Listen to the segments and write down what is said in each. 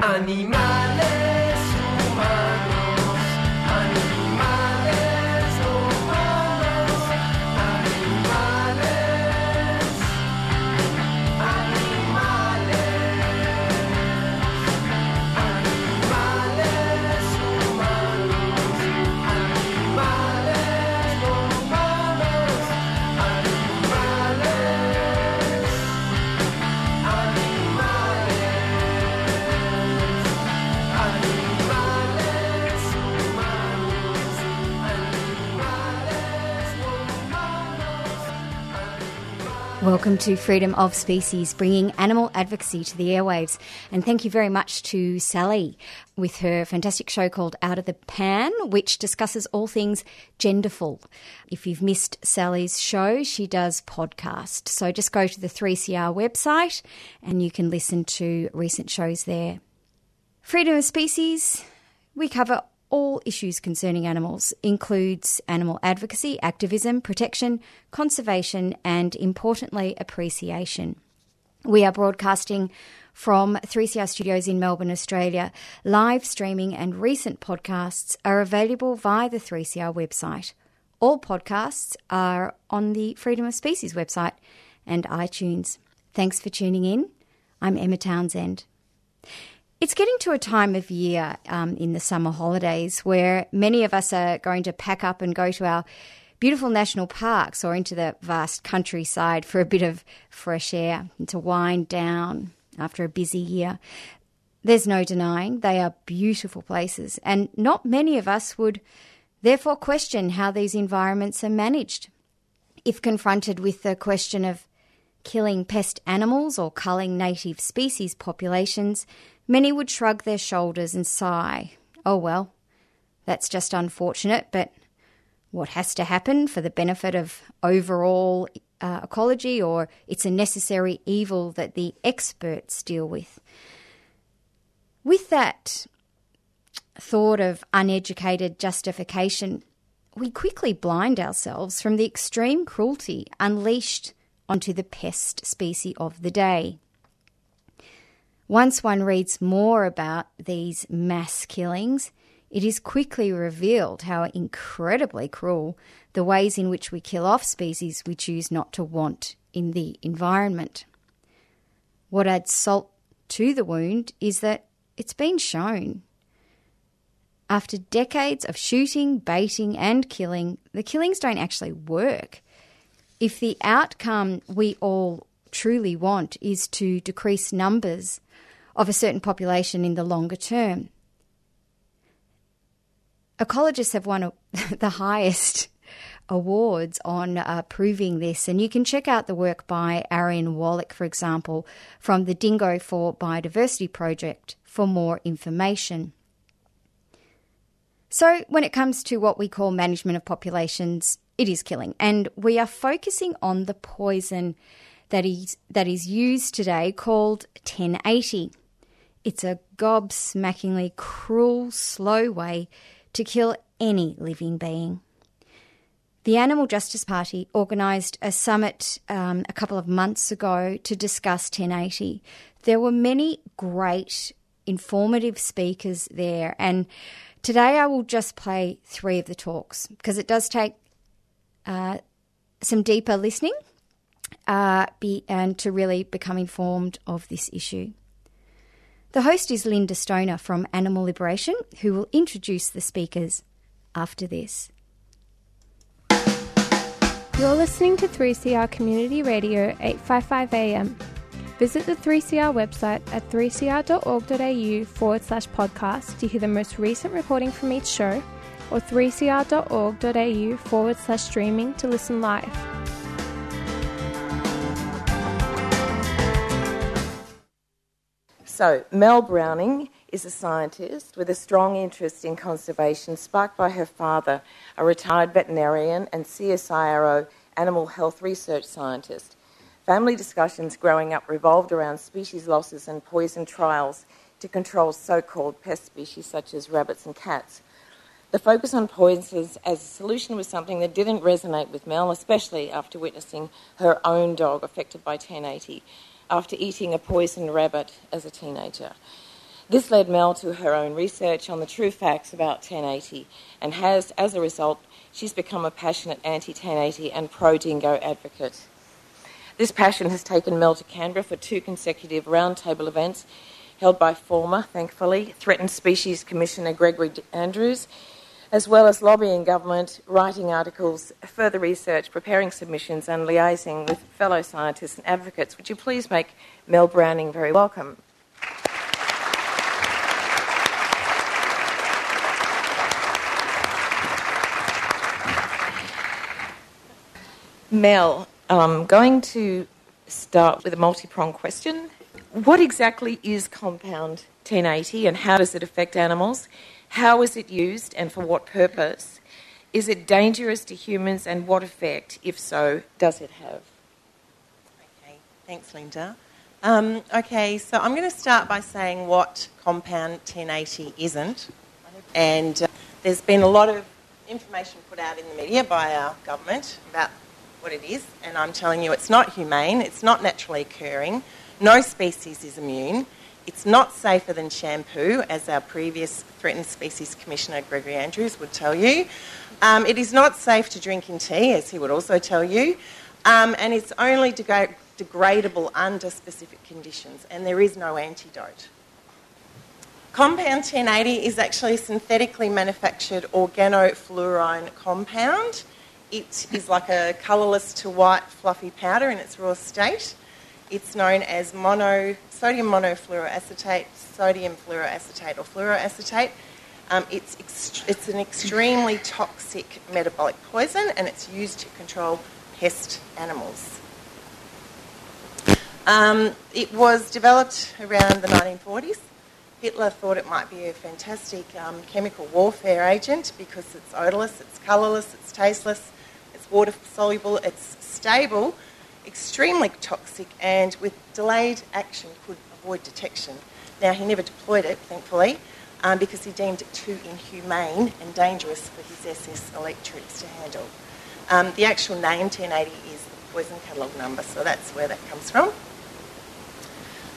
Animales humanos, animales humanos, animales, animales humanos, animales humanos, animales, Welcome to Freedom of Species, bringing animal advocacy to the airwaves. And thank you very much to Sally with her fantastic show called Out of the Pan, which discusses all things genderful. If you've missed Sally's show, she does podcast. So just go to the 3CR website and you can listen to recent shows there. Freedom of Species, we cover all issues concerning animals, includes animal advocacy, activism, protection, conservation and, importantly, appreciation. We are broadcasting from 3CR Studios in Melbourne, Australia. Live streaming and recent podcasts are available via the 3CR website. All podcasts are on the Freedom of Species website and iTunes. Thanks for tuning in. I'm Emma Townsend. It's getting to a time of year in the summer holidays where many of us are going to pack up and go to our beautiful national parks or into the vast countryside for a bit of fresh air and to wind down after a busy year. There's no denying they are beautiful places, and not many of us would therefore question how these environments are managed. If confronted with the question of killing pest animals or culling native species populations, many would shrug their shoulders and sigh, oh well, that's just unfortunate, but what has to happen for the benefit of overall ecology, or it's a necessary evil that the experts deal with. With that thought of uneducated justification, we quickly blind ourselves from the extreme cruelty unleashed onto the pest species of the day. Once one reads more about these mass killings, it is quickly revealed how incredibly cruel the ways in which we kill off species we choose not to want in the environment. What adds salt to the wound is that it's been shown. After decades of shooting, baiting and killing, the killings don't actually work. If the outcome we all truly want is to decrease numbers of a certain population in the longer term, ecologists have won the highest awards on proving this, and you can check out the work by Arian Wallach, for example, from the Dingo for Biodiversity Project for more information. So when it comes to what we call management of populations, it is killing, and we are focusing on the poison that is used today called 1080. It's a gobsmackingly cruel, slow way to kill any living being. The Animal Justice Party organised a summit a couple of months ago to discuss 1080. There were many great, informative speakers there, and today I will just play three of the talks because it does take some deeper listening and to really become informed of this issue. The host is Linda Stoner from Animal Liberation, who will introduce the speakers after this. You're listening to 3CR Community Radio 855 AM. Visit the 3CR website at 3cr.org.au/podcast to hear the most recent recording from each show, or 3cr.org.au/streaming to listen live. So, Mel Browning is a scientist with a strong interest in conservation, sparked by her father, a retired veterinarian and CSIRO animal health research scientist. Family discussions growing up revolved around species losses and poison trials to control so-called pest species such as rabbits and cats. The focus on poisons as a solution was something that didn't resonate with Mel, especially after witnessing her own dog affected by 1080 after eating a poisoned rabbit as a teenager. This led Mel to her own research on the true facts about 1080, and has, as a result, she's become a passionate anti-1080 and pro-dingo advocate. This passion has taken Mel to Canberra for two consecutive roundtable events held by former, thankfully, Threatened Species Commissioner Gregory Andrews, as well as lobbying government, writing articles, further research, preparing submissions and liaising with fellow scientists and advocates. Would you please make Mel Browning very welcome? Mel, I'm going to start with a multi-pronged question. What exactly is compound 1080 and how does it affect animals? How is it used and for what purpose? Is it dangerous to humans and what effect, if so, does it have? Okay, thanks, Linda. So I'm going to start by saying what compound 1080 isn't. And there's been a lot of information put out in the media by our government about what it is, and I'm telling you it's not humane, it's not naturally occurring, no species is immune, it's not safer than shampoo, as our previous Threatened Species Commissioner Gregory Andrews would tell you. It is not safe to drink in tea, as he would also tell you, and it's only degradable under specific conditions, and there is no antidote. Compound 1080 is actually a synthetically manufactured organofluorine compound. It is like a colourless to white fluffy powder in its raw state. It's known as sodium monofluoroacetate, sodium fluoroacetate or fluoroacetate. It's an extremely toxic metabolic poison, and it's used to control pest animals. It was developed around the 1940s. Hitler thought it might be a fantastic chemical warfare agent because it's odourless, it's colourless, it's tasteless, it's water-soluble, it's stable, extremely toxic, and with delayed action could avoid detection. Now, he never deployed it, thankfully, because he deemed it too inhumane and dangerous for his SS elite troops to handle. The actual name 1080 is the poison catalogue number, so that's where that comes from.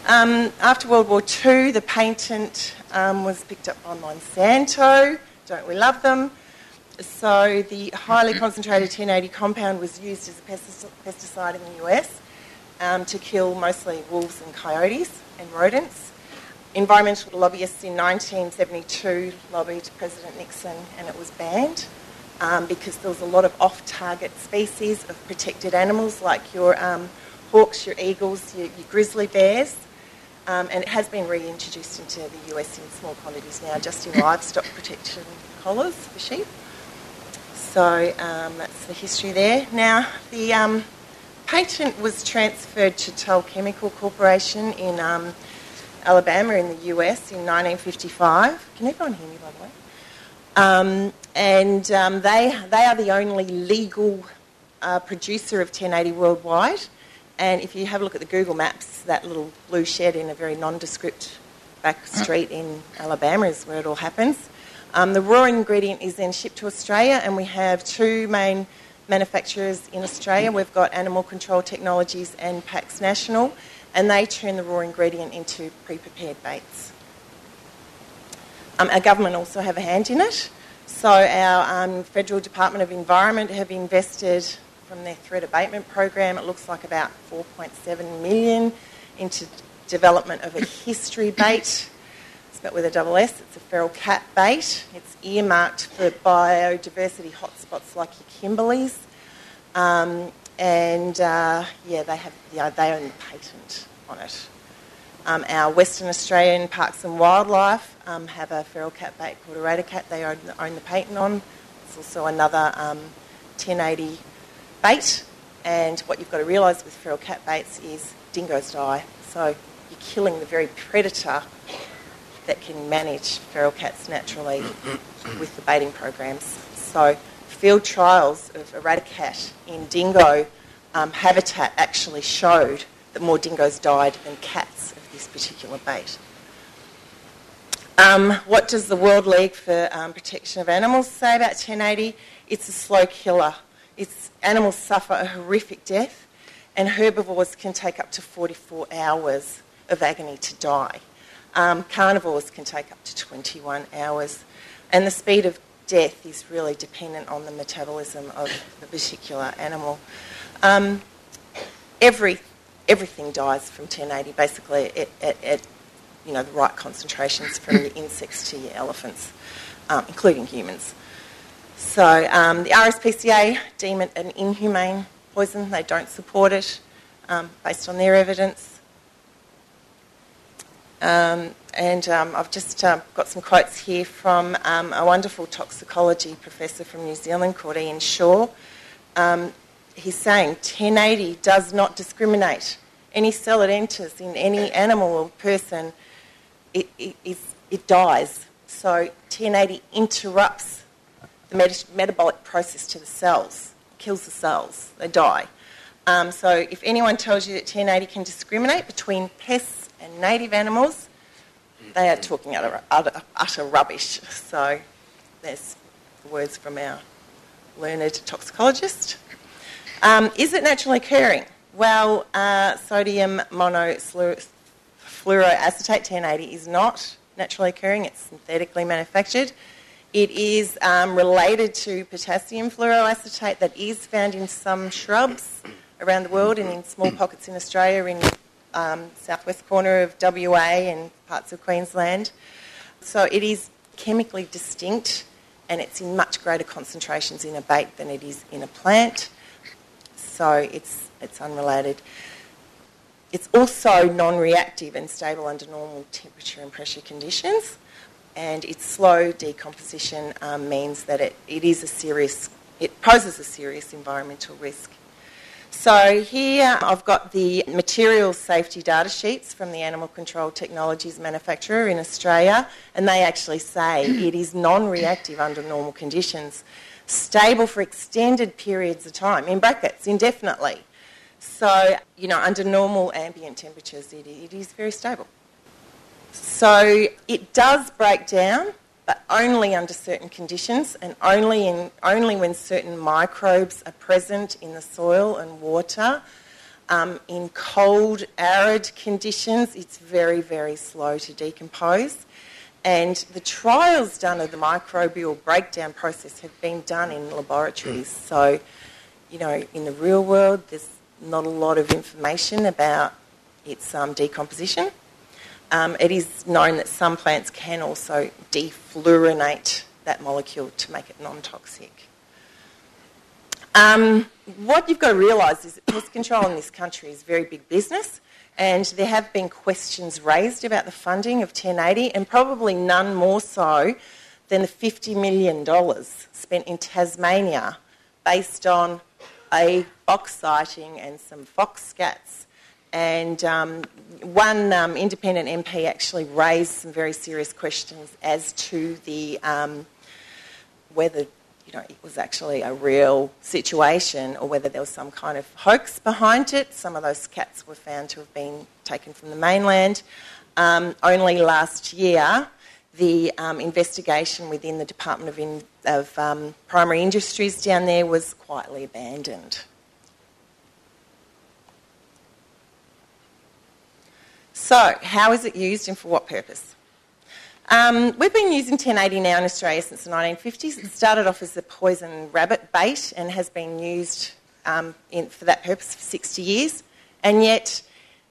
After World War II, the patent was picked up by Monsanto. Don't we love them? So the highly concentrated 1080 compound was used as a pesticide in the US to kill mostly wolves and coyotes and rodents. Environmental lobbyists in 1972 lobbied President Nixon, and it was banned because there was a lot of off-target species of protected animals like your hawks, your eagles, your grizzly bears. And it has been reintroduced into the US in small quantities now, just in livestock protection collars for sheep. So that's the history there. Now, the patent was transferred to Tull Chemical Corporation in Alabama in the US in 1955. Can everyone hear me, by the way? They are the only legal producer of 1080 worldwide. And if you have a look at the Google Maps, that little blue shed in a very nondescript back street in Alabama is where it all happens. The raw ingredient is then shipped to Australia, and we have two main manufacturers in Australia. We've got Animal Control Technologies and PAX National, and they turn the raw ingredient into pre-prepared baits. Our government also have a hand in it. So our Federal Department of Environment have invested from their threat abatement program, it looks like about $4.7 million into development of a history bait. It's spelled with a double S. It's a feral cat bait. It's earmarked for biodiversity hotspots like your Kimberleys. They own the patent on it. Our Western Australian Parks and Wildlife have a feral cat bait called Eradicat. They own the patent on. It's also another 1080 bait, and what you've got to realise with feral cat baits is dingoes die, so you're killing the very predator that can manage feral cats naturally with the baiting programs. So field trials of Eradicat in dingo habitat actually showed that more dingoes died than cats of this particular bait. What does the World League for Protection of Animals say about 1080? It's a slow killer. Its animals suffer a horrific death, and herbivores can take up to 44 hours of agony to die. Carnivores can take up to 21 hours. And the speed of death is really dependent on the metabolism of the particular animal. Everything dies from 1080, basically, at the right concentrations, from the insects to your elephants, including humans. So the RSPCA deem it an inhumane poison. They don't support it based on their evidence. I've just got some quotes here from a wonderful toxicology professor from New Zealand called Ian Shaw. He's saying 1080 does not discriminate. Any cell it enters in any animal or person, it dies. So 1080 interrupts the metabolic process to the cells, kills the cells, they die. So if anyone tells you that 1080 can discriminate between pests and native animals, they are talking utter rubbish. So there's words from our learned toxicologist. Is it naturally occurring? Well, sodium monofluoroacetate 1080 is not naturally occurring. It's synthetically manufactured. It is related to potassium fluoroacetate that is found in some shrubs around the world and in small pockets in Australia, in southwest corner of WA and parts of Queensland. So it is chemically distinct, and it's in much greater concentrations in a bait than it is in a plant. So it's unrelated. It's also non-reactive and stable under normal temperature and pressure conditions, and its slow decomposition means that it poses a serious environmental risk. So here I've got the material safety data sheets from the Animal Control Technologies manufacturer in Australia, and they actually say it is non-reactive under normal conditions, stable for extended periods of time, in brackets, indefinitely. So, under normal ambient temperatures, it is very stable. So it does break down, but only under certain conditions, and only when certain microbes are present in the soil and water. In cold, arid conditions, it's very, very slow to decompose. And the trials done of the microbial breakdown process have been done in laboratories. So, in the real world, there's not a lot of information about its decomposition. It is known that some plants can also defluorinate that molecule to make it non-toxic. What you've got to realise is that pest control in this country is very big business, and there have been questions raised about the funding of 1080, and probably none more so than the $50 million spent in Tasmania based on a box sighting and some fox scats. And one independent MP actually raised some very serious questions as to the whether it was actually a real situation or whether there was some kind of hoax behind it. Some of those cats were found to have been taken from the mainland. Only last year, the investigation within the Department of Primary Industries down there was quietly abandoned. So, how is it used and for what purpose? We've been using 1080 now in Australia since the 1950s. It started off as a poison rabbit bait and has been used for that purpose for 60 years. And yet,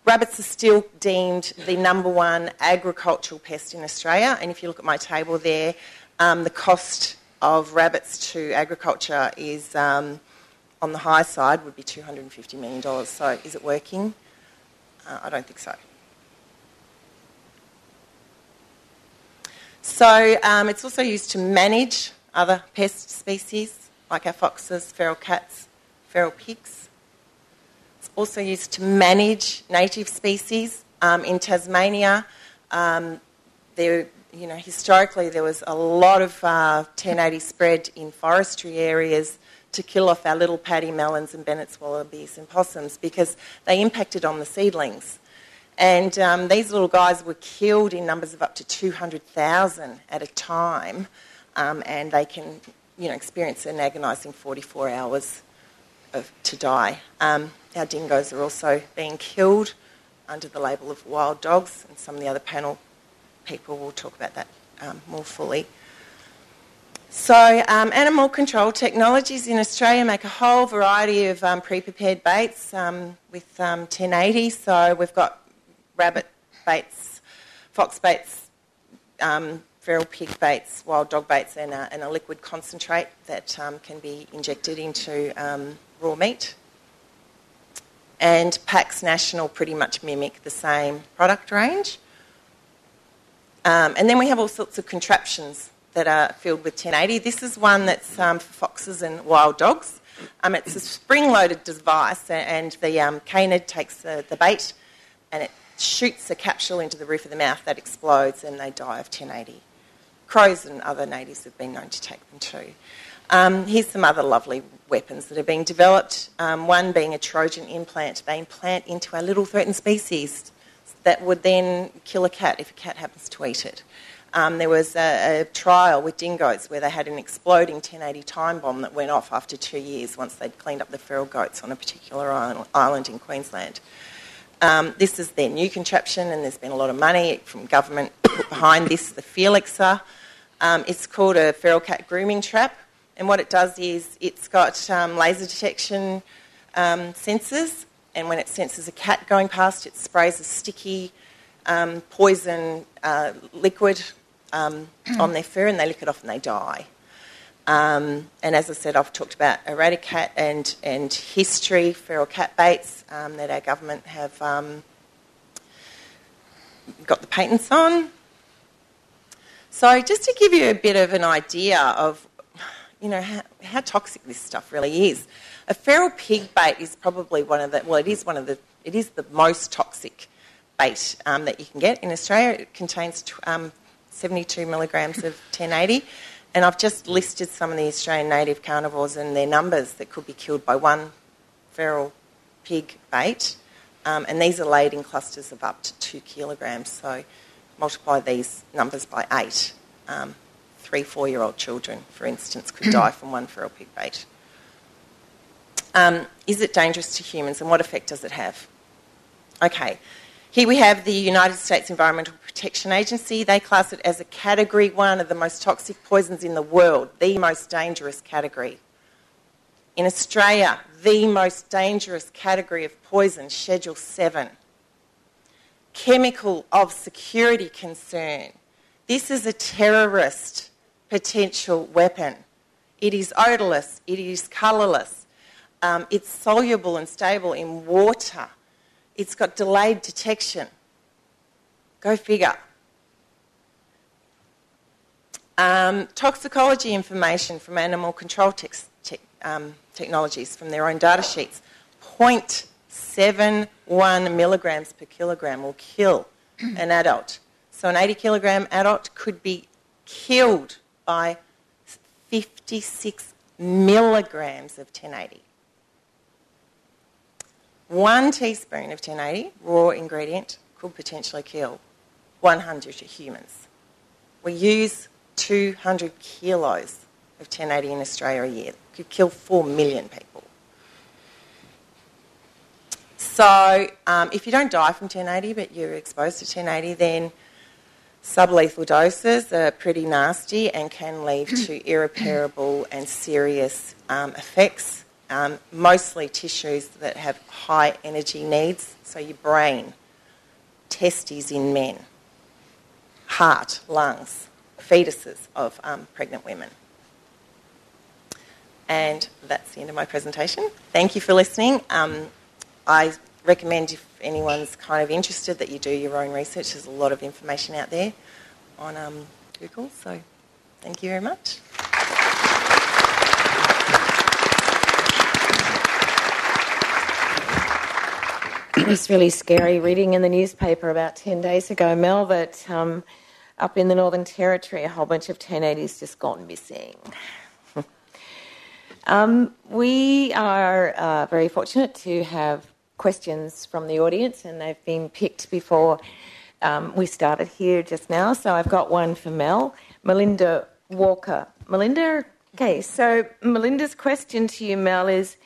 rabbits are still deemed the #1 agricultural pest in Australia. And if you look at my table there, the cost of rabbits to agriculture is, on the high side, would be $250 million. So, is it working? I don't think so. So it's also used to manage other pest species, like our foxes, feral cats, feral pigs. It's also used to manage native species. In Tasmania, there, you know, historically there was a lot of 1080 spread in forestry areas to kill off our little paddy melons and Bennett's wallabies and possums because they impacted on the seedlings. And these little guys were killed in numbers of up to 200,000 at a time, and they can, you know, experience an agonising 44 hours to die. Our dingoes are also being killed under the label of wild dogs, and some of the other panel people will talk about that more fully. So Animal Control Technologies in Australia make a whole variety of pre-prepared baits with 1080. So we've got rabbit baits, fox baits, feral pig baits, wild dog baits, and a liquid concentrate that can be injected into raw meat. And PAX National pretty much mimic the same product range. And then we have all sorts of contraptions that are filled with 1080. This is one that's for foxes and wild dogs. It's a spring-loaded device, and the canid takes the bait and it shoots a capsule into the roof of the mouth that explodes and they die of 1080. Crows and other natives have been known to take them too. Here's some other lovely weapons that are being developed, one being a Trojan implant. They implant into our little threatened species that would then kill a cat if a cat happens to eat it. There was a trial with dingoes where they had an exploding 1080 time bomb that went off after 2 years once they'd cleaned up the feral goats on a particular island in Queensland. This is their new contraption, and there's been a lot of money from government put behind this, the Felixer. It's called a feral cat grooming trap, and what it does is it's got laser detection sensors, and when it senses a cat going past, it sprays a sticky poison liquid on their fur, and they lick it off and they die. And as I said, I've talked about Eradicat and history, feral cat baits that our government have got the patents on. So just to give you a bit of an idea of, you know, how toxic this stuff really is. A feral pig bait is probably one of the, well, it is the most toxic bait that you can get. In Australia, it contains 72 milligrams of 1080. And I've just listed some of the Australian native carnivores and their numbers that could be killed by one feral pig bait. And these are laid in clusters of up to 2 kilograms. So multiply these numbers by 8. 3-4-year-old children, for instance, could die from one feral pig bait. Is it dangerous to humans, and what effect does it have? Okay. Here we have the United States Environmental Protection Agency. They class it as a Category 1 of the most toxic poisons in the world, the most dangerous category. In Australia, the most dangerous category of poison, Schedule 7. Chemical of security concern. This is a terrorist potential weapon. It is odorless. It is colourless. It's soluble and stable in water. It's got delayed detection. Go figure. Toxicology information from Animal Control Technologies from their own data sheets. 0.71 milligrams per kilogram will kill an adult. So an 80-kilogram adult could be killed by 56 milligrams of 1080. 1 teaspoon of 1080, raw ingredient, could potentially kill 100 humans. We use 200 kilos of 1080 in Australia a year. Could kill 4 million people. So if you don't die from 1080 but you're exposed to 1080, then sublethal doses are pretty nasty and can lead to irreparable and serious effects. Mostly tissues that have high energy needs, so your brain, testes in men, heart, lungs, fetuses of pregnant women. And that's the end of my presentation. Thank you for listening. I recommend, if anyone's kind of interested, that you do your own research. There's a lot of information out there on Google, so thank you very much. It was really scary reading in the newspaper about 10 days ago, Mel, that up in the Northern Territory, a whole bunch of 1080s just gone missing. We are very fortunate to have questions from the audience, and they've been picked before we started here just now. So I've got one for Mel. Melinda Walker. Melinda, okay, so Melinda's question to you, Mel, is,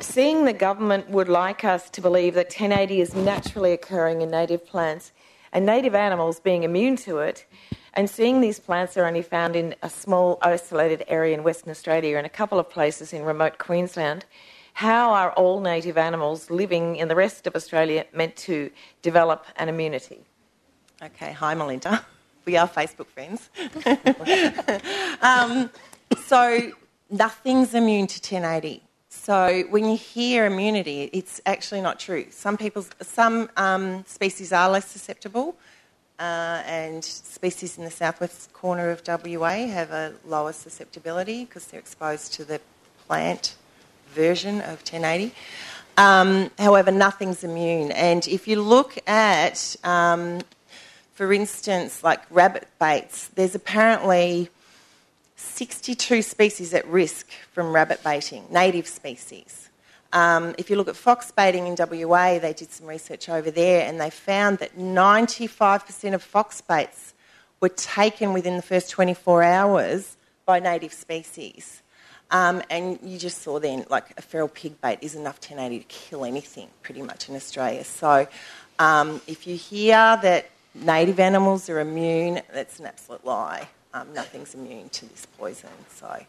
seeing the government would like us to believe that 1080 is naturally occurring in native plants and native animals being immune to it, and seeing these plants are only found in a small isolated area in Western Australia and a couple of places in remote Queensland, how are all native animals living in the rest of Australia meant to develop an immunity? Okay, hi Melinda. We are Facebook friends. So nothing's immune to 1080. So when you hear immunity, it's actually not true. Some species are less susceptible, and species in the southwest corner of WA have a lower susceptibility because they're exposed to the plant version of 1080. However, nothing's immune. And if you look at, for instance, like rabbit baits, there's apparently 62 species at risk from rabbit baiting, native species. If you look at fox baiting in WA, they did some research over there and they found that 95% of fox baits were taken within the first 24 hours by native species. And you just saw then, like, a feral pig bait is enough 1080 to kill anything pretty much in Australia. So if you hear that native animals are immune, that's an absolute lie. Nothing's immune to this poison. So,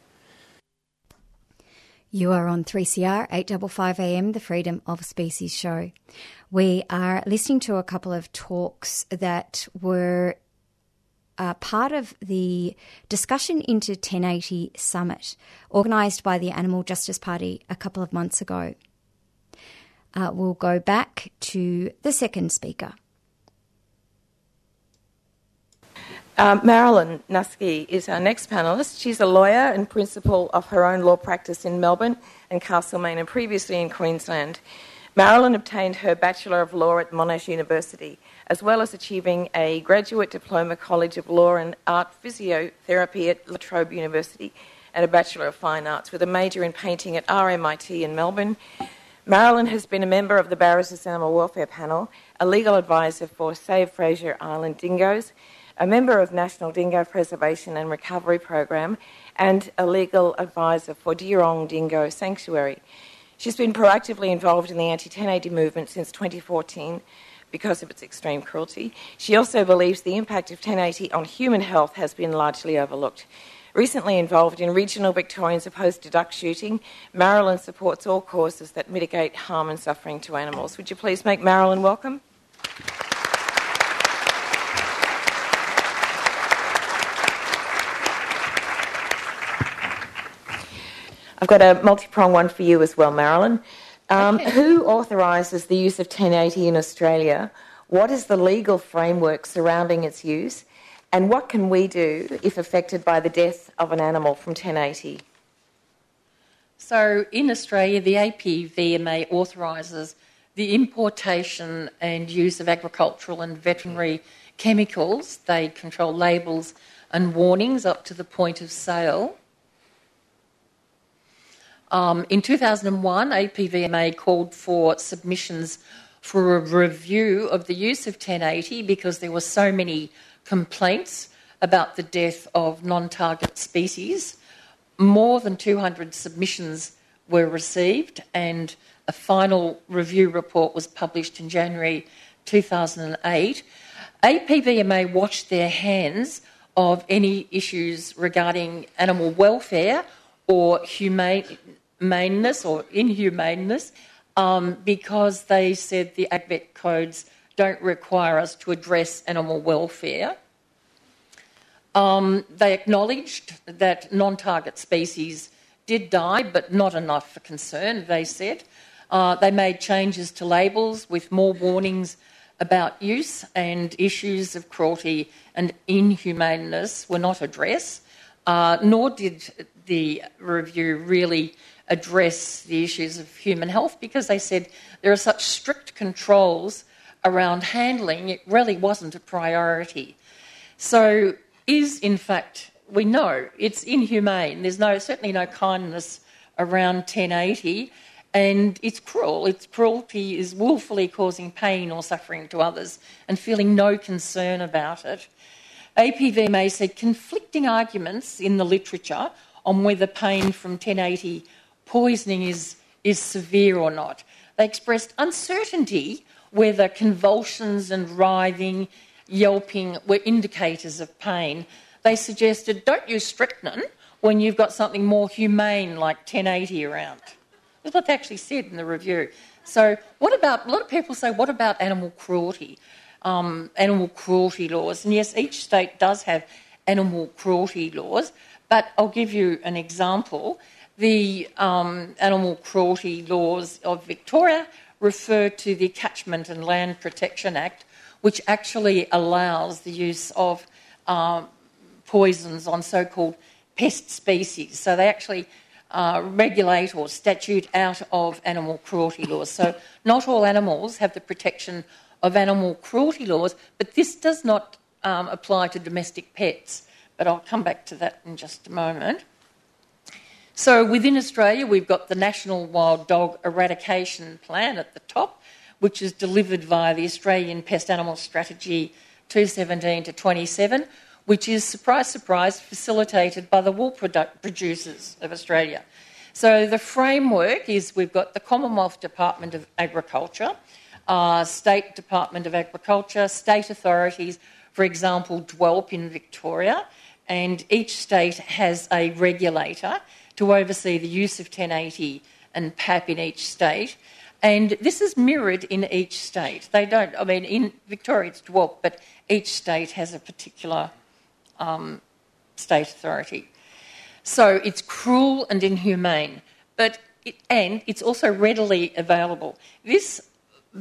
you are on 3CR 855 AM, the Freedom of Species Show. We are listening to a couple of talks that were part of the discussion into 1080 Summit, organised by the Animal Justice Party a couple of months ago. We'll go back to the second speaker. Marilyn Nuske is our next panellist. She's a lawyer and principal of her own law practice in Melbourne and Castlemaine, and previously in Queensland. Marilyn obtained her Bachelor of Law at Monash University, as well as achieving a Graduate Diploma College of Law and Art Physiotherapy at La Trobe University and a Bachelor of Fine Arts with a major in painting at RMIT in Melbourne. Marilyn has been a member of the Barristers Animal Welfare Panel, a legal advisor for Save Fraser Island Dingoes, a member of National Dingo Preservation and Recovery Program, and a legal advisor for Deerong Dingo Sanctuary. She's been proactively involved in the anti-1080 movement since 2014 because of its extreme cruelty. She also believes the impact of 1080 on human health has been largely overlooked. Recently involved in regional Victorians opposed to duck shooting, Marilyn supports all causes that mitigate harm and suffering to animals. Would you please make Marilyn welcome? I've got a multi-pronged one for you as well, Marilyn. Okay. Who authorises the use of 1080 in Australia? What is the legal framework surrounding its use? And what can we do if affected by the death of an animal from 1080? So in Australia, the APVMA authorises the importation and use of agricultural and veterinary chemicals. They control labels and warnings up to the point of sale. In 2001, APVMA called for submissions for a review of the use of 1080 because there were so many complaints about the death of non-target species. More than 200 submissions were received and a final review report was published in January 2008. APVMA washed their hands of any issues regarding animal welfare or humaneness or inhumaneness, because they said the AgVet codes don't require us to address animal welfare. They acknowledged that non-target species did die, but not enough for concern, they said. They made changes to labels with more warnings about use, and issues of cruelty and inhumaneness were not addressed, nor did the review really address the issues of human health, because they said there are such strict controls around handling, it really wasn't a priority. So is, in fact, we know it's inhumane. There's certainly no kindness around 1080, and it's cruel. Its cruelty is willfully causing pain or suffering to others and feeling no concern about it. APVMA said conflicting arguments in the literature on whether pain from 1080 poisoning is severe or not. They expressed uncertainty whether convulsions and writhing, yelping were indicators of pain. They suggested don't use strychnine when you've got something more humane like 1080 around. That's what they actually said in the review. So a lot of people say, what about animal cruelty laws? And yes, each state does have animal cruelty laws, but I'll give you an example. The animal cruelty laws of Victoria refer to the Catchment and Land Protection Act, which actually allows the use of poisons on so-called pest species. So they actually regulate or statute out of animal cruelty laws. So not all animals have the protection of animal cruelty laws, but this does not apply to domestic pets. But I'll come back to that in just a moment. So within Australia, we've got the National Wild Dog Eradication Plan at the top, which is delivered via the Australian Pest Animal Strategy 2017 to 27, which is, surprise, surprise, facilitated by the wool producers of Australia. So the framework is we've got the Commonwealth Department of Agriculture, State Department of Agriculture, state authorities, for example, DELWP in Victoria, and each state has a regulator to oversee the use of 1080 and PAP in each state. And this is mirrored in each state. In Victoria it's DELWP, but each state has a particular state authority. So it's cruel and inhumane, and it's also readily available. This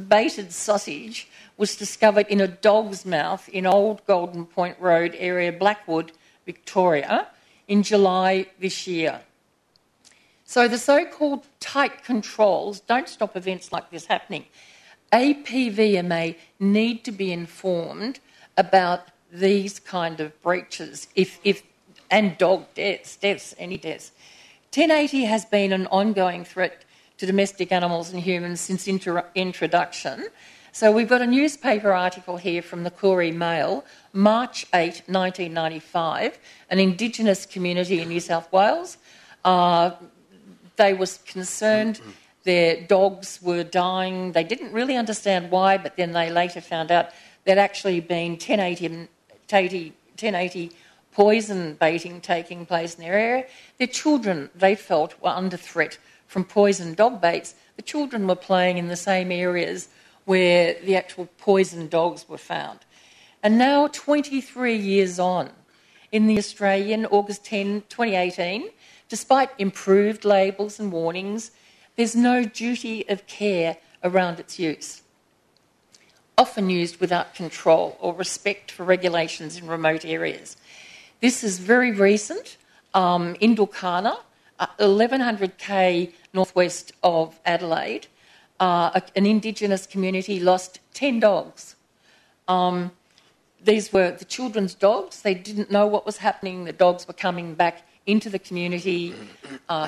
baited sausage was discovered in a dog's mouth in Old Golden Point Road area, Blackwood, Victoria, in July this year. So the so-called tight controls don't stop events like this happening. APVMA need to be informed about these kind of breaches and dog deaths, any deaths. 1080 has been an ongoing threat to domestic animals and humans since introduction. So we've got a newspaper article here from the Koori Mail, March 8, 1995, an Indigenous community in New South Wales. They were concerned their dogs were dying. They didn't really understand why, but then they later found out there'd actually been 1080 poison baiting taking place in their area. Their children, they felt, were under threat from poison dog baits. The children were playing in the same areas where the actual poison dogs were found. And now, 23 years on, in the Australian, August 10, 2018, despite improved labels and warnings, there's no duty of care around its use, often used without control or respect for regulations in remote areas. This is very recent. Indulkana, 1,100 km northwest of Adelaide, an Indigenous community lost 10 dogs. These were the children's dogs. They didn't know what was happening. The dogs were coming back into the community,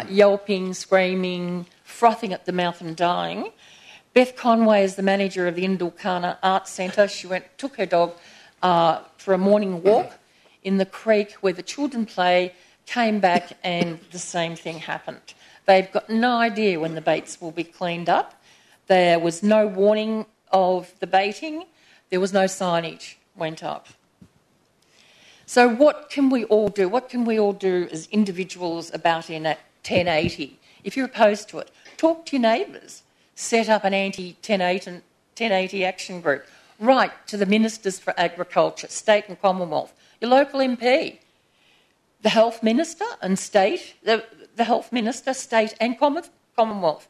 yelping, screaming, frothing at the mouth and dying. Beth Conway is the manager of the Indulkana Arts Centre. She took her dog for a morning walk in the creek where the children play, came back, and the same thing happened. They've got no idea when the baits will be cleaned up. There was no warning of the baiting. There was no signage went up. So what can we all do? What can we all do as individuals about 1080? If you're opposed to it, talk to your neighbours. Set up an anti-1080 action group. Write to the Ministers for Agriculture, State and Commonwealth, your local MP, the Health Minister and State, the Health Minister, State and Commonwealth,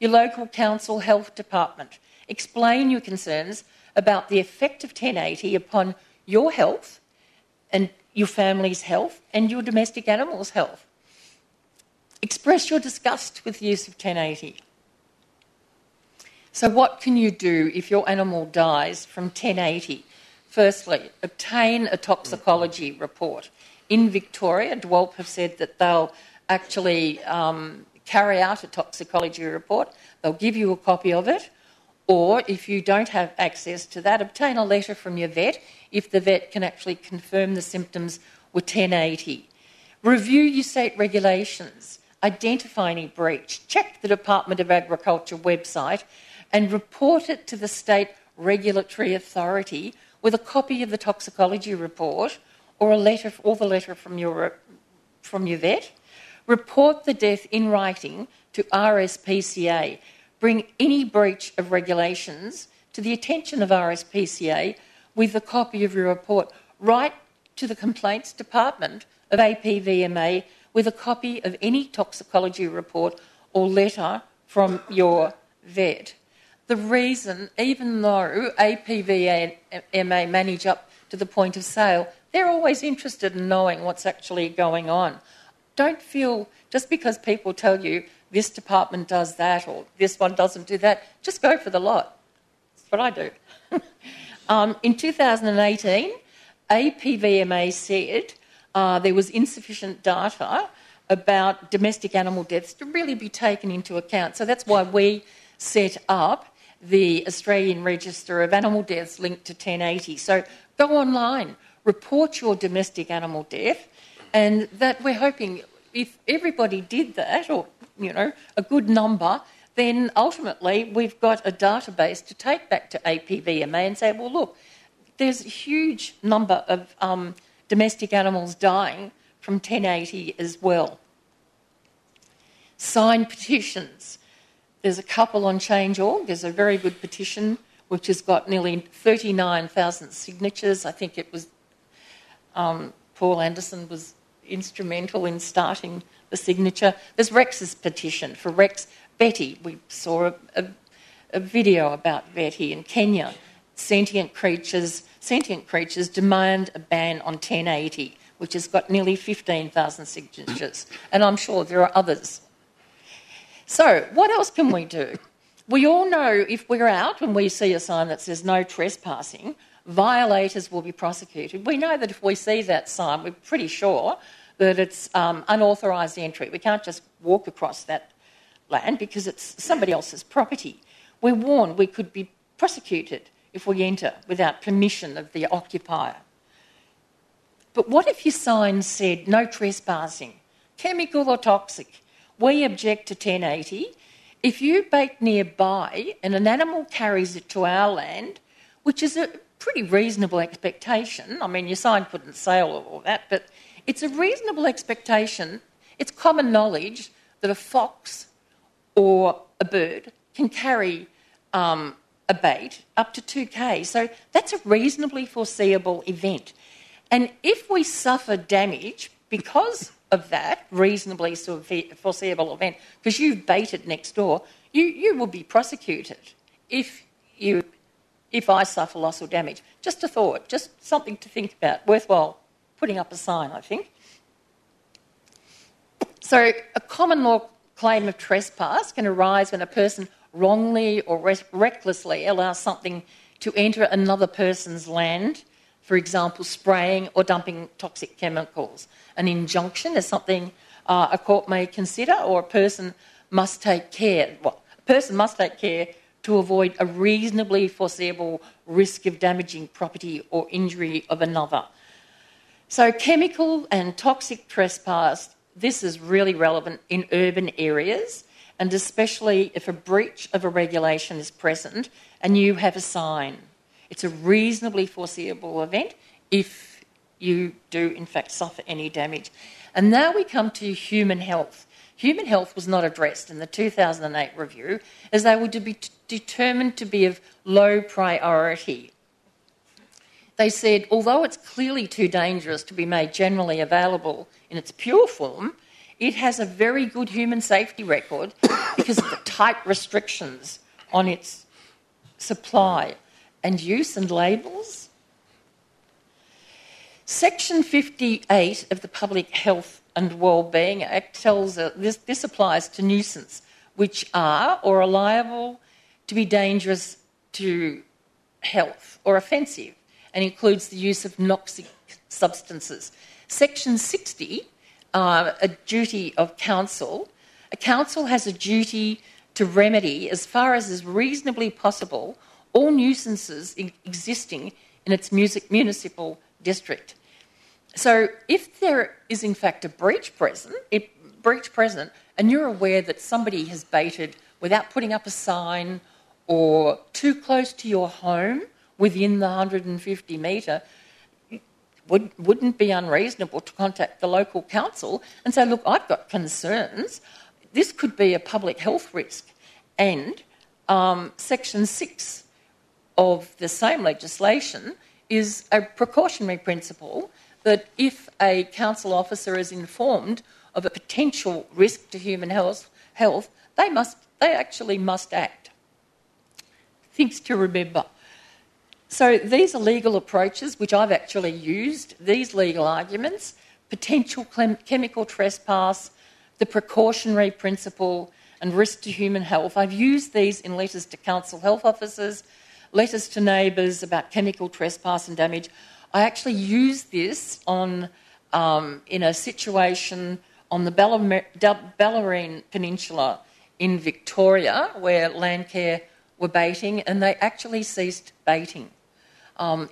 your local council health department. Explain your concerns about the effect of 1080 upon your health and your family's health and your domestic animals' health. Express your disgust with the use of 1080. So what can you do if your animal dies from 1080? Firstly, obtain a toxicology report. In Victoria, DELWP have said that they'll actually carry out a toxicology report. They'll give you a copy of it, or if you don't have access to that, obtain a letter from your vet if the vet can actually confirm the symptoms were 1080. Review your state regulations. Identify any breach. Check the Department of Agriculture website and report it to the state regulatory authority with a copy of the toxicology report or a letter, or the letter from your vet. Report the death in writing to RSPCA. Bring any breach of regulations to the attention of RSPCA with a copy of your report. Write to the Complaints Department of APVMA with a copy of any toxicology report or letter from your vet. The reason, even though APVMA manage up to the point of sale, they're always interested in knowing what's actually going on. Don't feel, just because people tell you this department does that or this one doesn't do that, just go for the lot. That's what I do. In 2018, APVMA said there was insufficient data about domestic animal deaths to really be taken into account. So that's why we set up the Australian Register of Animal Deaths linked to 1080. So go online, report your domestic animal death, and that we're hoping if everybody did that, or, you know, a good number, then ultimately we've got a database to take back to APVMA and say, well, look, there's a huge number of domestic animals dying from 1080 as well. Sign petitions. There's a couple on Change.org. There's a very good petition which has got nearly 39,000 signatures. I think it was Paul Anderson was instrumental in starting the signature. There's Rex's petition for Rex Betty. We saw a video about Betty in Kenya. Sentient creatures demand a ban on 1080, which has got nearly 15,000 signatures, and I'm sure there are others. So what else can we do? We all know if we're out and we see a sign that says no trespassing, violators will be prosecuted. We know that if we see that sign, we're pretty sure that it's unauthorised entry. We can't just walk across that land because it's somebody else's property. We're warned we could be prosecuted if we enter without permission of the occupier. But what if your sign said no trespassing, chemical or toxic? We object to 1080. If you bake nearby and an animal carries it to our land, which is a pretty reasonable expectation. I mean, your sign couldn't say all that, but it's a reasonable expectation. It's common knowledge that a fox or a bird can carry a bait up to 2K. So that's a reasonably foreseeable event. And if we suffer damage because of that reasonably foreseeable event, because you've baited next door, you will be prosecuted if I suffer loss or damage. Just a thought, just something to think about, worthwhile putting up a sign, I think. So a common law claim of trespass can arise when a person wrongly or recklessly allows something to enter another person's land, for example, spraying or dumping toxic chemicals. An injunction is something a court may consider, or a person must take care. Well, a person must take care to avoid a reasonably foreseeable risk of damaging property or injury of another. So chemical and toxic trespass, this is really relevant in urban areas, and especially if a breach of a regulation is present and you have a sign. It's a reasonably foreseeable event if you do, in fact, suffer any damage. And now we come to human health. Human health was not addressed in the 2008 review as they were to be determined to be of low priority. They said, although it's clearly too dangerous to be made generally available in its pure form, it has a very good human safety record because of the tight restrictions on its supply and use and labels. Section 58 of the Public Health and Wellbeing Act tells us this applies to nuisance, which are or are liable to be dangerous to health or offensive, and includes the use of noxic substances. Section 60, a duty of council. A council has a duty to remedy, as far as is reasonably possible, all nuisances existing in its municipal district. So if there is, in fact, a breach present, and you're aware that somebody has baited without putting up a sign or too close to your home within the 150 metre, wouldn't be unreasonable to contact the local council and say, look, I've got concerns. This could be a public health risk. And Section 6 of the same legislation is a precautionary principle that if a council officer is informed of a potential risk to human health, they actually must act. Things to remember. So these are legal approaches which I've actually used, these legal arguments, potential chemical trespass, the precautionary principle and risk to human health. I've used these in letters to council health officers, letters to neighbours about chemical trespass and damage. I actually used this in a situation on the Bellarine Peninsula in Victoria where Landcare were baiting, and they actually ceased baiting.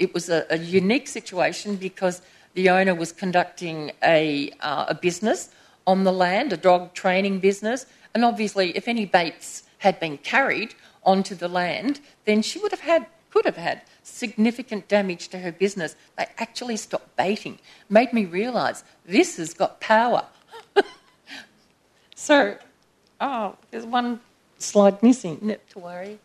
It was a unique situation because the owner was conducting a business on the land, a dog training business, and obviously if any baits had been carried onto the land, then she could have had significant damage to her business. They actually stopped baiting. Made me realise this has got power. So, there's one slide missing. Not to worry.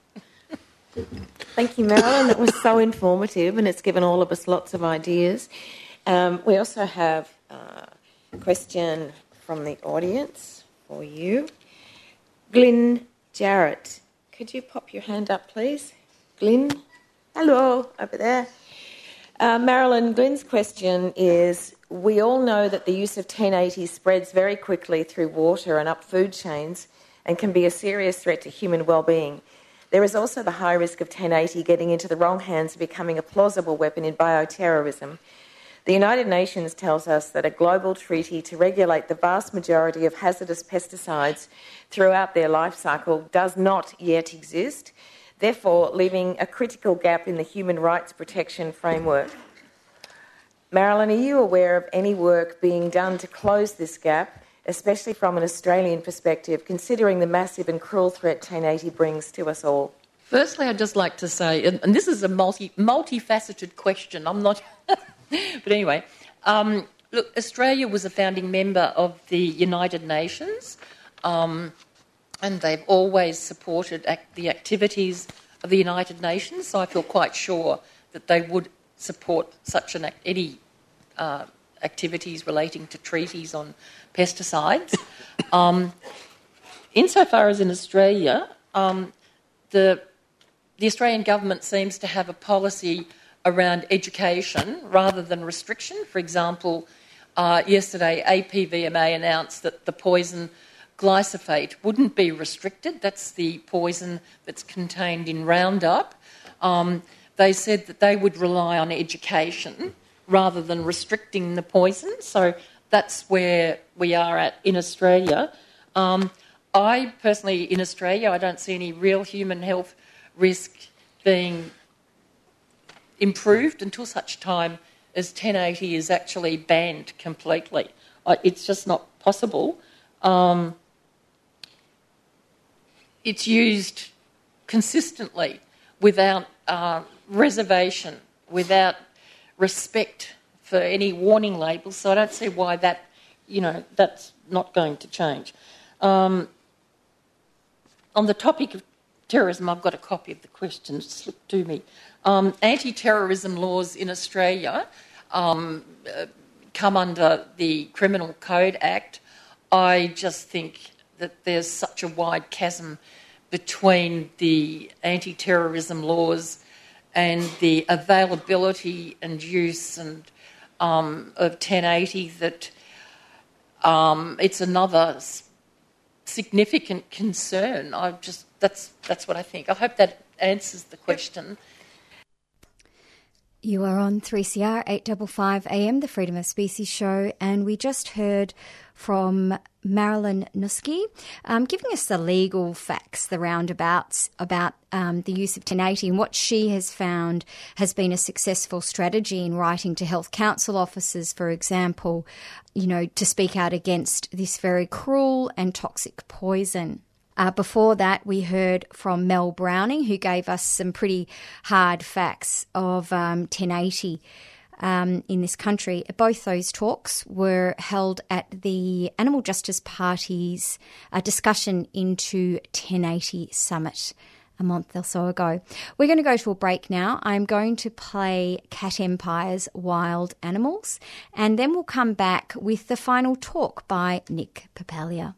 Thank you, Marilyn. That was so informative, and it's given all of us lots of ideas. We also have a question from the audience for you. Glyn Jarrett. Could you pop your hand up, please? Glyn? Hello, over there. Marilyn, Glyn's question is, we all know that the use of 1080 spreads very quickly through water and up food chains and can be a serious threat to human well-being. There is also the high risk of 1080 getting into the wrong hands and becoming a plausible weapon in bioterrorism. The United Nations tells us that a global treaty to regulate the vast majority of hazardous pesticides throughout their life cycle does not yet exist, therefore leaving a critical gap in the human rights protection framework. Marilyn, are you aware of any work being done to close this gap, especially from an Australian perspective, considering the massive and cruel threat 1080 brings to us all? Firstly, I'd just like to say, and this is a multifaceted question, I'm not... but anyway, look, Australia was a founding member of the United Nations, and they've always supported the activities of the United Nations, so I feel quite sure that they would support such any activities relating to treaties on pesticides. Insofar as in Australia, the Australian government seems to have a policy around education rather than restriction. For example, yesterday APVMA announced that the poison glyphosate wouldn't be restricted. That's the poison that's contained in Roundup. They said that they would rely on education rather than restricting the poison. So that's where we are at in Australia. I personally, in Australia, I don't see any real human health risk being improved until such time as 1080 is actually banned completely. It's just not possible. It's used consistently without reservation, without respect for any warning labels, so I don't see why that's not going to change. On the topic of terrorism, I've got a copy of the question slipped to me. Anti-terrorism laws in Australia come under the Criminal Code Act. I just think that there's such a wide chasm between the anti-terrorism laws and the availability and use and of 1080 that it's another significant concern. That's what I think. I hope that answers the question. You are on 3CR 855 AM, the Freedom of Species Show, and we just heard from Marilyn Nuske, giving us the legal facts, the roundabouts about the use of Tinate and what she has found has been a successful strategy in writing to health council officers, for example, you know, to speak out against this very cruel and toxic poison. Before that, we heard from Mel Browning, who gave us some pretty hard facts of Tinate. In this country. Both those talks were held at the Animal Justice Party's discussion into 1080 Summit a month or so ago. We're going to go to a break now. I'm going to play Cat Empire's Wild Animals, and then we'll come back with the final talk by Nick Papalia.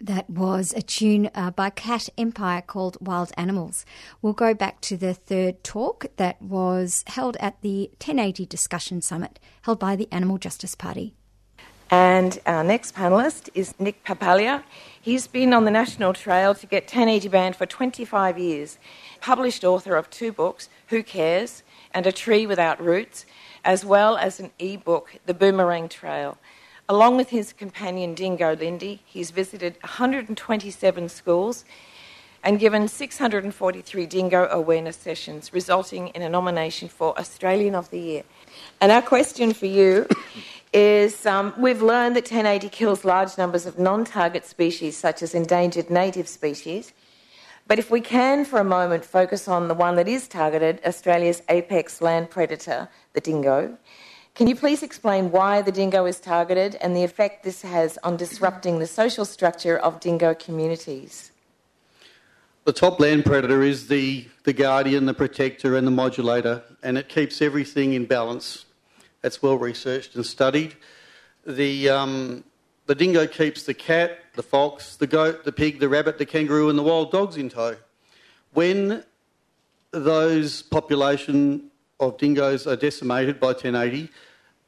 That was a tune by Cat Empire called Wild Animals. We'll go back to the third talk that was held at the 1080 Discussion Summit held by the Animal Justice Party. And our next panellist is Nick Papalia. He's been on the national trail to get 1080 banned for 25 years, published author of two books, Who Cares and A Tree Without Roots, as well as an e-book, The Boomerang Trail. Along with his companion Dingo Lindy, he's visited 127 schools and given 643 dingo awareness sessions, resulting in a nomination for Australian of the Year. And our question for you is, we've learned that 1080 kills large numbers of non-target species, such as endangered native species. But if we can, for a moment, focus on the one that is targeted, Australia's apex land predator, the dingo, can you please explain why the dingo is targeted and the effect this has on disrupting the social structure of dingo communities? The top land predator is the guardian, the protector and the modulator, and it keeps everything in balance. That's well researched and studied. The dingo keeps the cat, the fox, the goat, the pig, the rabbit, the kangaroo and the wild dogs in tow. When those population of dingoes are decimated by 1080...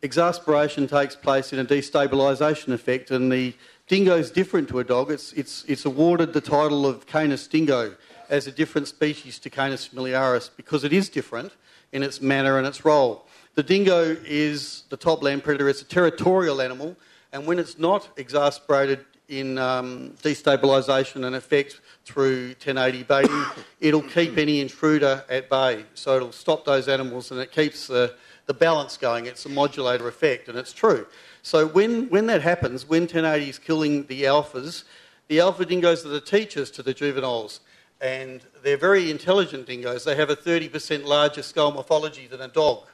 exasperation takes place in a destabilisation effect, and the dingo is different to a dog. It's awarded the title of Canis dingo as a different species to Canis familiaris because it is different in its manner and its role. The dingo is the top land predator. It's a territorial animal, and when it's not exasperated in destabilisation and effect through 1080 baiting, it'll keep any intruder at bay. So it'll stop those animals, and it keeps the balance going. It's a modulator effect, and it's true. So when that happens, when 1080 is killing the alphas, the alpha dingoes are the teachers to the juveniles, and they're very intelligent dingoes. They have a 30% larger skull morphology than a dog.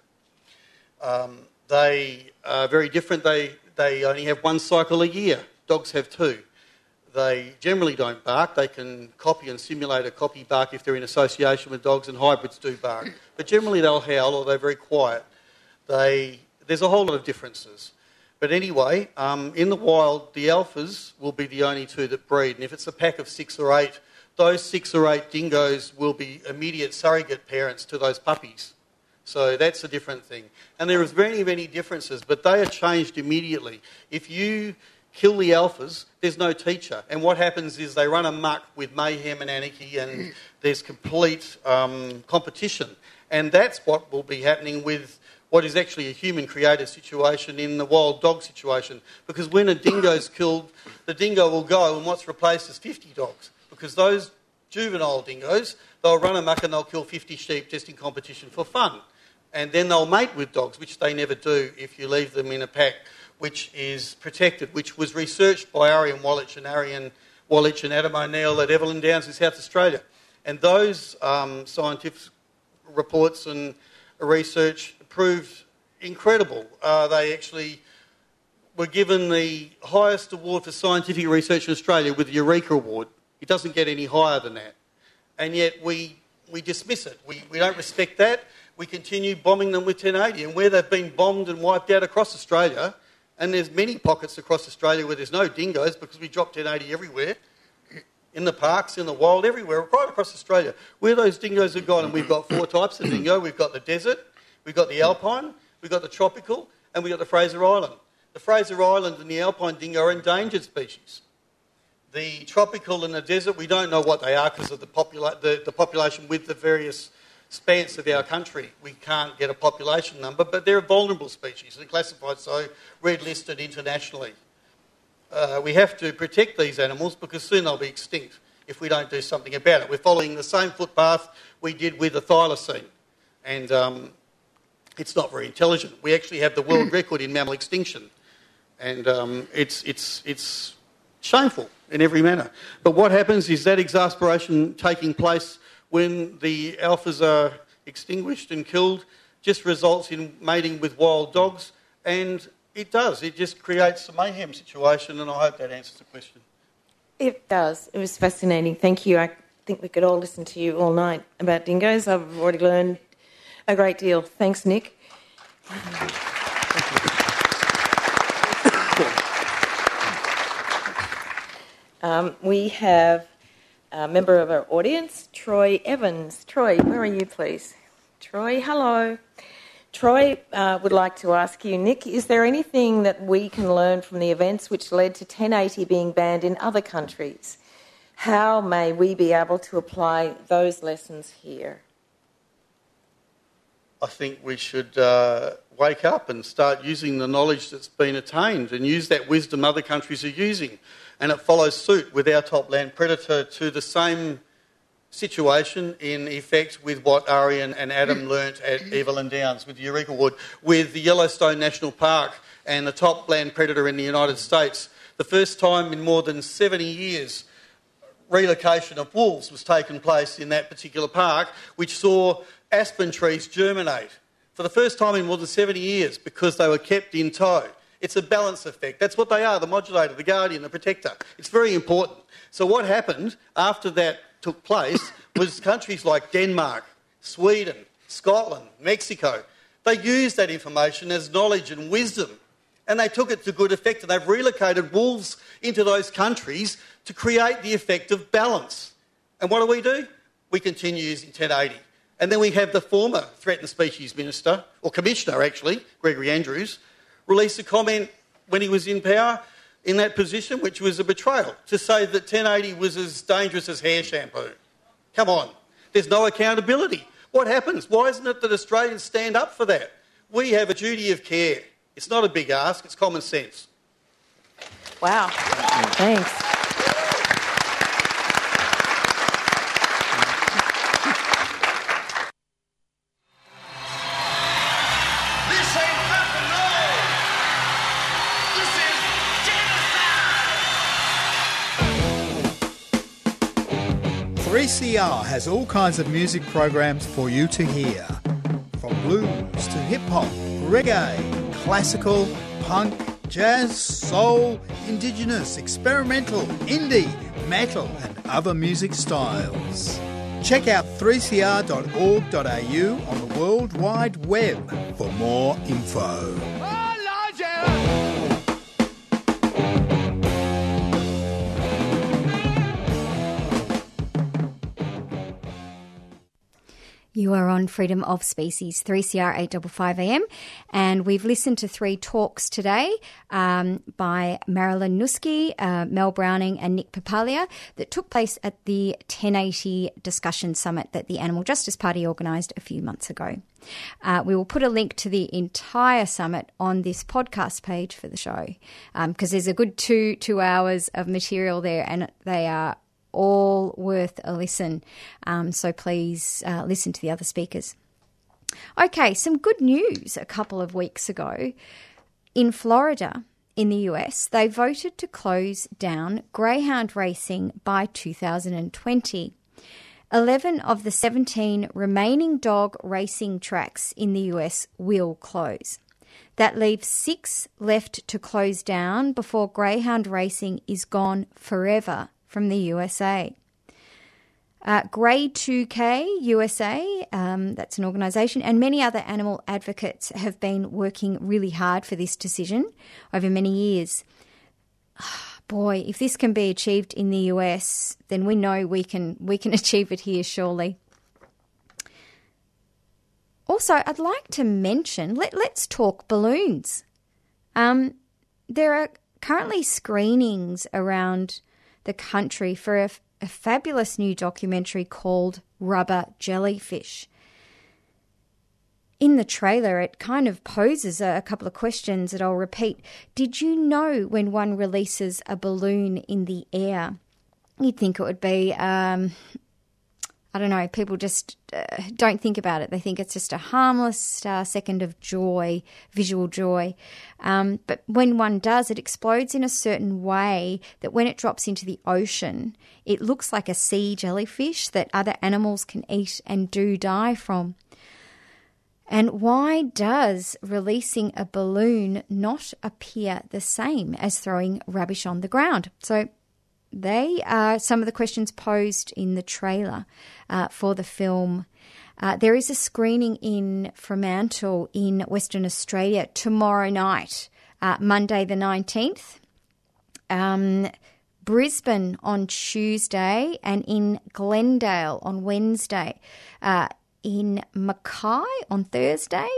They are very different. They only have one cycle a year. Dogs have two. They generally don't bark. They can copy and simulate a copy bark if they're in association with dogs, and hybrids do bark. But generally they'll howl, or they're very quiet. There's a whole lot of differences. But anyway, in the wild, the alphas will be the only two that breed. And if it's a pack of 6 or 8, those 6 or 8 dingoes will be immediate surrogate parents to those puppies. So that's a different thing. And there are very many differences, but they are changed immediately. If you kill the alphas, there's no teacher. And what happens is they run amok with mayhem and anarchy, and there's complete competition. And that's what will be happening with what is actually a human-created situation in the wild dog situation, because when a dingo's killed, the dingo will go, and what's replaced is 50 dogs, because those juvenile dingoes, they'll run amok and they'll kill 50 sheep just in competition for fun. And then they'll mate with dogs, which they never do if you leave them in a pack which is protected, which was researched by Arian Wallach and Adam O'Neill at Evelyn Downs in South Australia. And those scientific reports and research proved incredible. They actually were given the highest award for scientific research in Australia with the Eureka Award. It doesn't get any higher than that. And yet we dismiss it. We don't respect that. We continue bombing them with 1080. And where they've been bombed and wiped out across Australia, and there's many pockets across Australia where there's no dingoes because we drop 1080 everywhere, in the parks, in the wild, everywhere, right across Australia. Where those dingoes have gone, and we've got four types of dingo. We've got the desert, we've got the alpine, we've got the tropical, and we've got the Fraser Island. The Fraser Island and the alpine dingo are endangered species. The tropical and the desert, we don't know what they are because of the population with the various spans of our country. We can't get a population number, but they're a vulnerable species. They're classified so, red listed internationally. We have to protect these animals because soon they'll be extinct if we don't do something about it. We're following the same footpath we did with the thylacine, and it's not very intelligent. We actually have the world record in mammal extinction, and it's shameful in every manner. But what happens is that exasperation taking place when the alphas are extinguished and killed just results in mating with wild dogs, and it does. It just creates a mayhem situation, and I hope that answers the question. It does. It was fascinating. Thank you. I think we could all listen to you all night about dingoes. I've already learned a great deal. Thanks, Nick. We have a member of our audience, Troy Evans. Troy, where are you, please? Troy, hello. Troy would like to ask you, Nick, is there anything that we can learn from the events which led to 1080 being banned in other countries? How may we be able to apply those lessons here? I think we should wake up and start using the knowledge that's been attained and use that wisdom other countries are using. And it follows suit with our top land predator to the same situation, in effect, with what Arian and Adam learnt at Evelyn Downs with the Eureka Award, with the Yellowstone National Park and the top land predator in the United States. The first time in more than 70 years relocation of wolves was taking place in that particular park, which saw aspen trees germinate for the first time in more than 70 years because they were kept in tow. It's a balance effect. That's what they are, the modulator, the guardian, the protector. It's very important. So what happened after that took place was countries like Denmark, Sweden, Scotland, Mexico, they used that information as knowledge and wisdom, and they took it to good effect, and they've relocated wolves into those countries to create the effect of balance. And what do? We continue using 1080. And then we have the former threatened species minister, or commissioner actually, Gregory Andrews, released a comment when he was in power in that position, which was a betrayal, to say that 1080 was as dangerous as hair shampoo. Come on. There's no accountability. What happens? Why isn't it that Australians stand up for that? We have a duty of care. It's not a big ask. It's common sense. Wow. Thanks. CR has all kinds of music programs for you to hear, from blues to hip-hop, reggae, classical, punk, jazz, soul, indigenous, experimental, indie, metal and other music styles. Check out 3cr.org.au on the World Wide Web for more info. You are on Freedom of Species, 3CR 855 AM, and we've listened to three talks today by Marilyn Nuske, Mel Browning and Nick Papalia that took place at the 1080 Discussion Summit that the Animal Justice Party organised a few months ago. We will put a link to the entire summit on this podcast page for the show because there's a good two hours of material there, and they are all worth a listen, so please listen to the other speakers. Okay, some good news a couple of weeks ago. In Florida, in the US, they voted to close down greyhound racing by 2020. 11 of the 17 remaining dog racing tracks in the US will close. That leaves 6 left to close down before greyhound racing is gone forever from the USA. Gray 2K USA, that's an organisation, and many other animal advocates have been working really hard for this decision over many years. boy, if this can be achieved in the US, then we know we can achieve it here, surely. Also, I'd like to mention, let's talk balloons. There are currently screenings around the country for a fabulous new documentary called Rubber Jellyfish. In the trailer, it kind of poses a couple of questions that I'll repeat. Did you know when one releases a balloon in the air, you'd think it would be, I don't know, people just don't think about it. They think it's just a harmless second of joy, visual joy. But when one does, it explodes in a certain way that when it drops into the ocean, it looks like a sea jellyfish that other animals can eat and do die from. And why does releasing a balloon not appear the same as throwing rubbish on the ground? So they are some of the questions posed in the trailer for the film. There is a screening in Fremantle in Western Australia tomorrow night, Monday the 19th, Brisbane on Tuesday, and in Glendale on Wednesday. In Mackay on Thursday,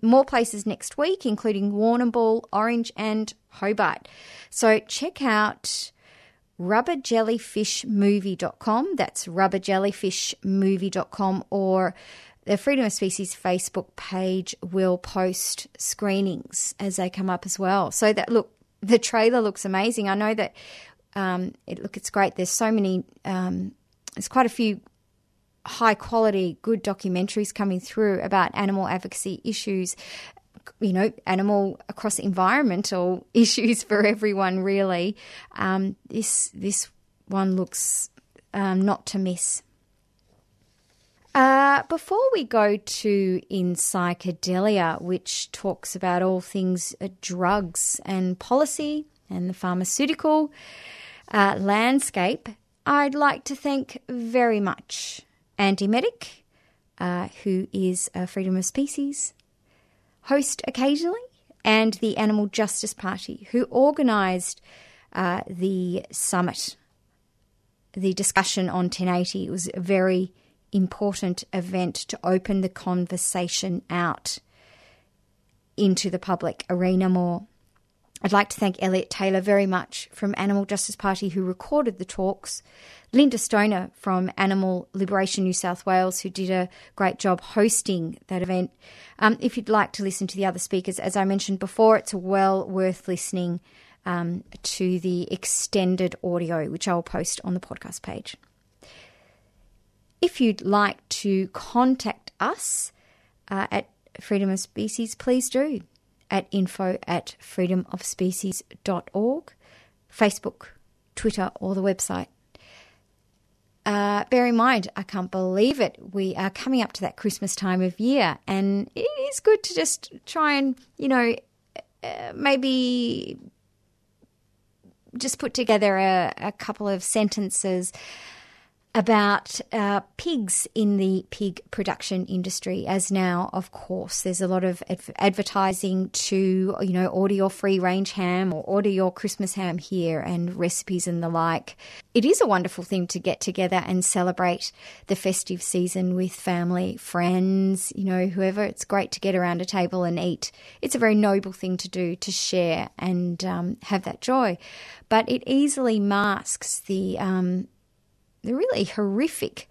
more places next week, including Warrnambool, Orange and Hobart. So check out rubberjellyfishmovie.com. That's rubberjellyfishmovie.com, or the Freedom of Species Facebook page will post screenings as they come up as well. So that look, the trailer looks amazing. I know that it's great. There's so many, there's quite a few high-quality, good documentaries coming through about animal advocacy issues, you know, animal across environmental issues for everyone, really. This one looks not to miss. Before we go to In Psychedelia, which talks about all things drugs and policy and the pharmaceutical landscape, I'd like to thank very much Andy Medic, who is a Freedom of Species host occasionally, and the Animal Justice Party, who organised the summit, the discussion on 1080. It was a very important event to open the conversation out into the public arena more. I'd like to thank Elliot Taylor very much from Animal Justice Party, who recorded the talks, Linda Stoner from Animal Liberation New South Wales, who did a great job hosting that event. If you'd like to listen to the other speakers, as I mentioned before, it's well worth listening to the extended audio, which I'll post on the podcast page. If you'd like to contact us at Freedom of Species, please do. At info@freedomofspecies.org, Facebook, Twitter, or the website. Bear in mind, I can't believe it, we are coming up to that Christmas time of year, and it is good to just try and, you know, maybe just put together a couple of sentences about pigs in the pig production industry, as now, of course, there's a lot of advertising to, you know, order your free-range ham or order your Christmas ham here and recipes and the like. It is a wonderful thing to get together and celebrate the festive season with family, friends, you know, whoever. It's great to get around a table and eat. It's a very noble thing to do, to share and have that joy. But it easily masks the really horrific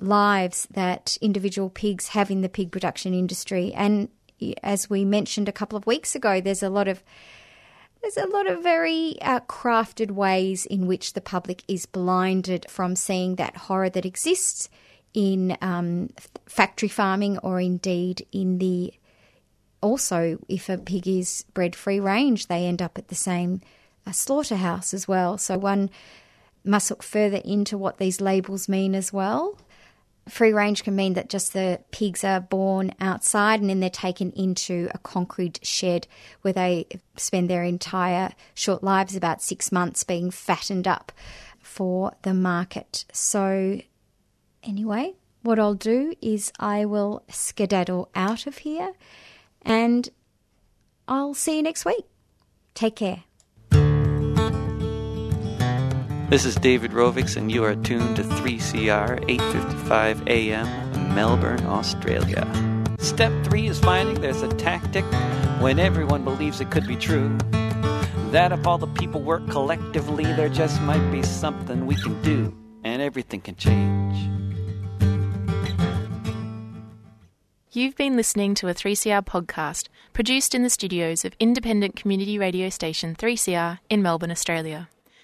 lives that individual pigs have in the pig production industry. And as we mentioned a couple of weeks ago, there's a lot of very crafted ways in which the public is blinded from seeing that horror that exists in factory farming, or indeed in the, also if a pig is bred free range, they end up at the same slaughterhouse as well. So one must look further into what these labels mean as well. Free range can mean that just the pigs are born outside and then they're taken into a concrete shed where they spend their entire short lives, about 6 months, being fattened up for the market. So anyway, what I'll do is I will skedaddle out of here, and I'll see you next week. Take care. This is David Rovics, and you are tuned to 3CR 8:55 a.m. Melbourne, Australia. Step 3 is finding there's a tactic when everyone believes it could be true. That if all the people work collectively, there just might be something we can do, and everything can change. You've been listening to a 3CR podcast produced in the studios of independent community radio station 3CR in Melbourne, Australia.